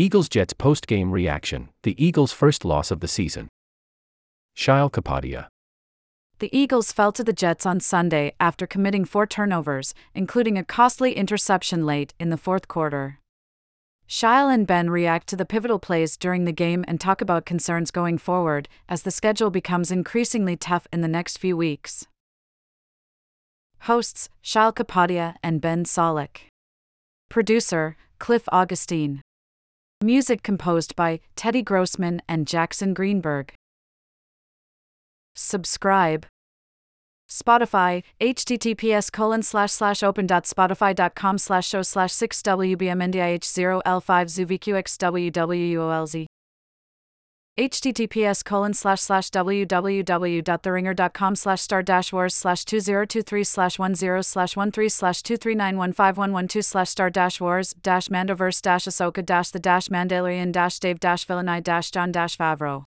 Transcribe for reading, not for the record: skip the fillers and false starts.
Eagles-Jets post-game reaction, the Eagles' first loss of the season. Shail Kapadia. The Eagles fell to the Jets on Sunday after committing 4 turnovers, including a costly interception late in the fourth quarter. Shail and Ben react to the pivotal plays during the game and talk about concerns going forward as the schedule becomes increasingly tough in the next few weeks. Hosts, Shail Kapadia and Ben Salik. Producer, Cliff Augustine. Music composed by Teddy Grossman and Jackson Greenberg. Subscribe. Spotify, https://open.spotify.com/show/6WBMNDIH0L5ZVQXWWULZ. https://www.theringer.com/star-wars/2023/10/13/23915112/star-wars-mandoverse-Ahsoka-the-Mandalorian-Dave-Villanai-John-Favreau